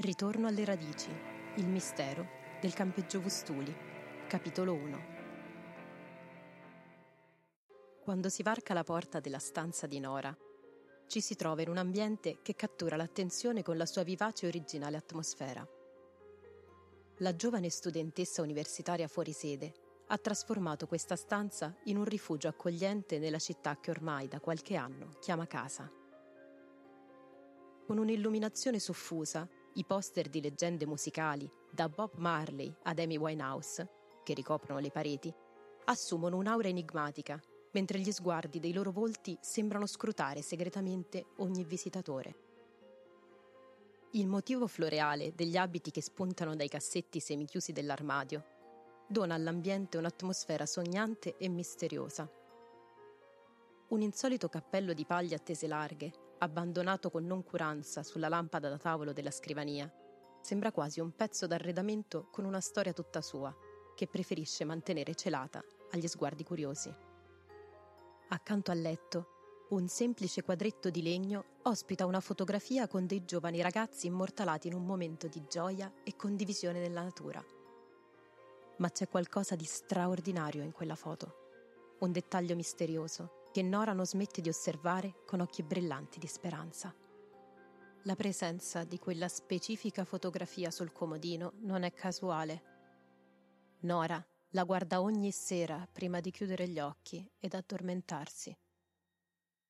Ritorno alle radici, il mistero del Campeggio Vustuli, capitolo 1. Quando si varca la porta della stanza di Nora, ci si trova in un ambiente che cattura l'attenzione con la sua vivace e originale atmosfera. La giovane studentessa universitaria fuori sede ha trasformato questa stanza in un rifugio accogliente nella città che ormai da qualche anno chiama casa. Con un'illuminazione soffusa, i poster di leggende musicali, da Bob Marley ad Amy Winehouse, che ricoprono le pareti, assumono un'aura enigmatica, mentre gli sguardi dei loro volti sembrano scrutare segretamente ogni visitatore. Il motivo floreale degli abiti che spuntano dai cassetti semichiusi dell'armadio dona all'ambiente un'atmosfera sognante e misteriosa. Un insolito cappello di paglia a tese larghe, abbandonato con noncuranza sulla lampada da tavolo della scrivania, sembra quasi un pezzo d'arredamento con una storia tutta sua, che preferisce mantenere celata agli sguardi curiosi. Accanto al letto, un semplice quadretto di legno ospita una fotografia con dei giovani ragazzi immortalati in un momento di gioia e condivisione nella natura. Ma c'è qualcosa di straordinario in quella foto, un dettaglio misterioso che Nora non smette di osservare con occhi brillanti di speranza. La presenza di quella specifica fotografia sul comodino non è casuale. Nora la guarda ogni sera prima di chiudere gli occhi ed addormentarsi.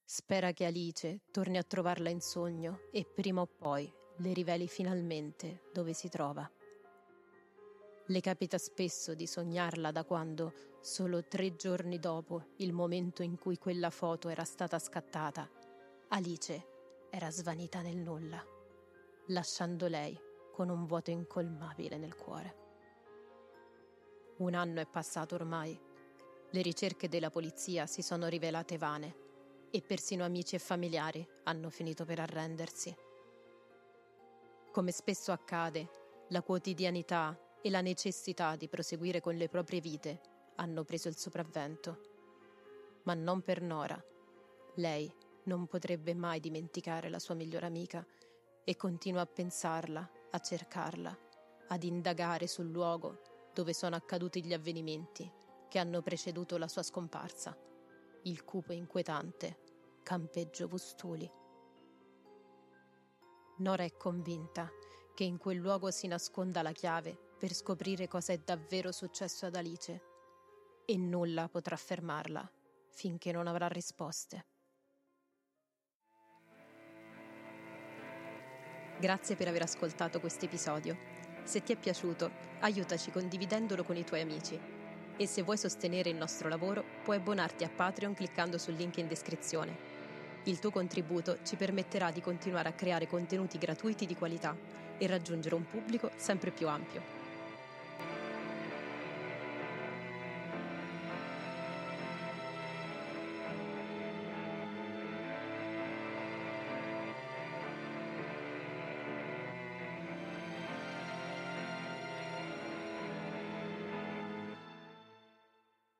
Spera che Alice torni a trovarla in sogno e prima o poi le riveli finalmente dove si trova. Le capita spesso di sognarla da quando, solo 3 giorni dopo il momento in cui quella foto era stata scattata, Alice era svanita nel nulla, lasciando lei con un vuoto incolmabile nel cuore. 1 anno è passato ormai, le ricerche della polizia si sono rivelate vane e persino amici e familiari hanno finito per arrendersi. Come spesso accade, la quotidianità e la necessità di proseguire con le proprie vite hanno preso il sopravvento. Ma non per Nora. Lei non potrebbe mai dimenticare la sua migliore amica e continua a pensarla, a cercarla, ad indagare sul luogo dove sono accaduti gli avvenimenti che hanno preceduto la sua scomparsa, il cupo e inquietante Campeggio Vustuli. Nora è convinta che in quel luogo si nasconda la chiave per scoprire cosa è davvero successo ad Alice, e nulla potrà fermarla finché non avrà risposte. Grazie per aver ascoltato questo episodio. Se ti è piaciuto, aiutaci condividendolo con i tuoi amici, e se vuoi sostenere il nostro lavoro puoi abbonarti a Patreon cliccando sul link in descrizione. Il tuo contributo ci permetterà di continuare a creare contenuti gratuiti di qualità e raggiungere un pubblico sempre più ampio.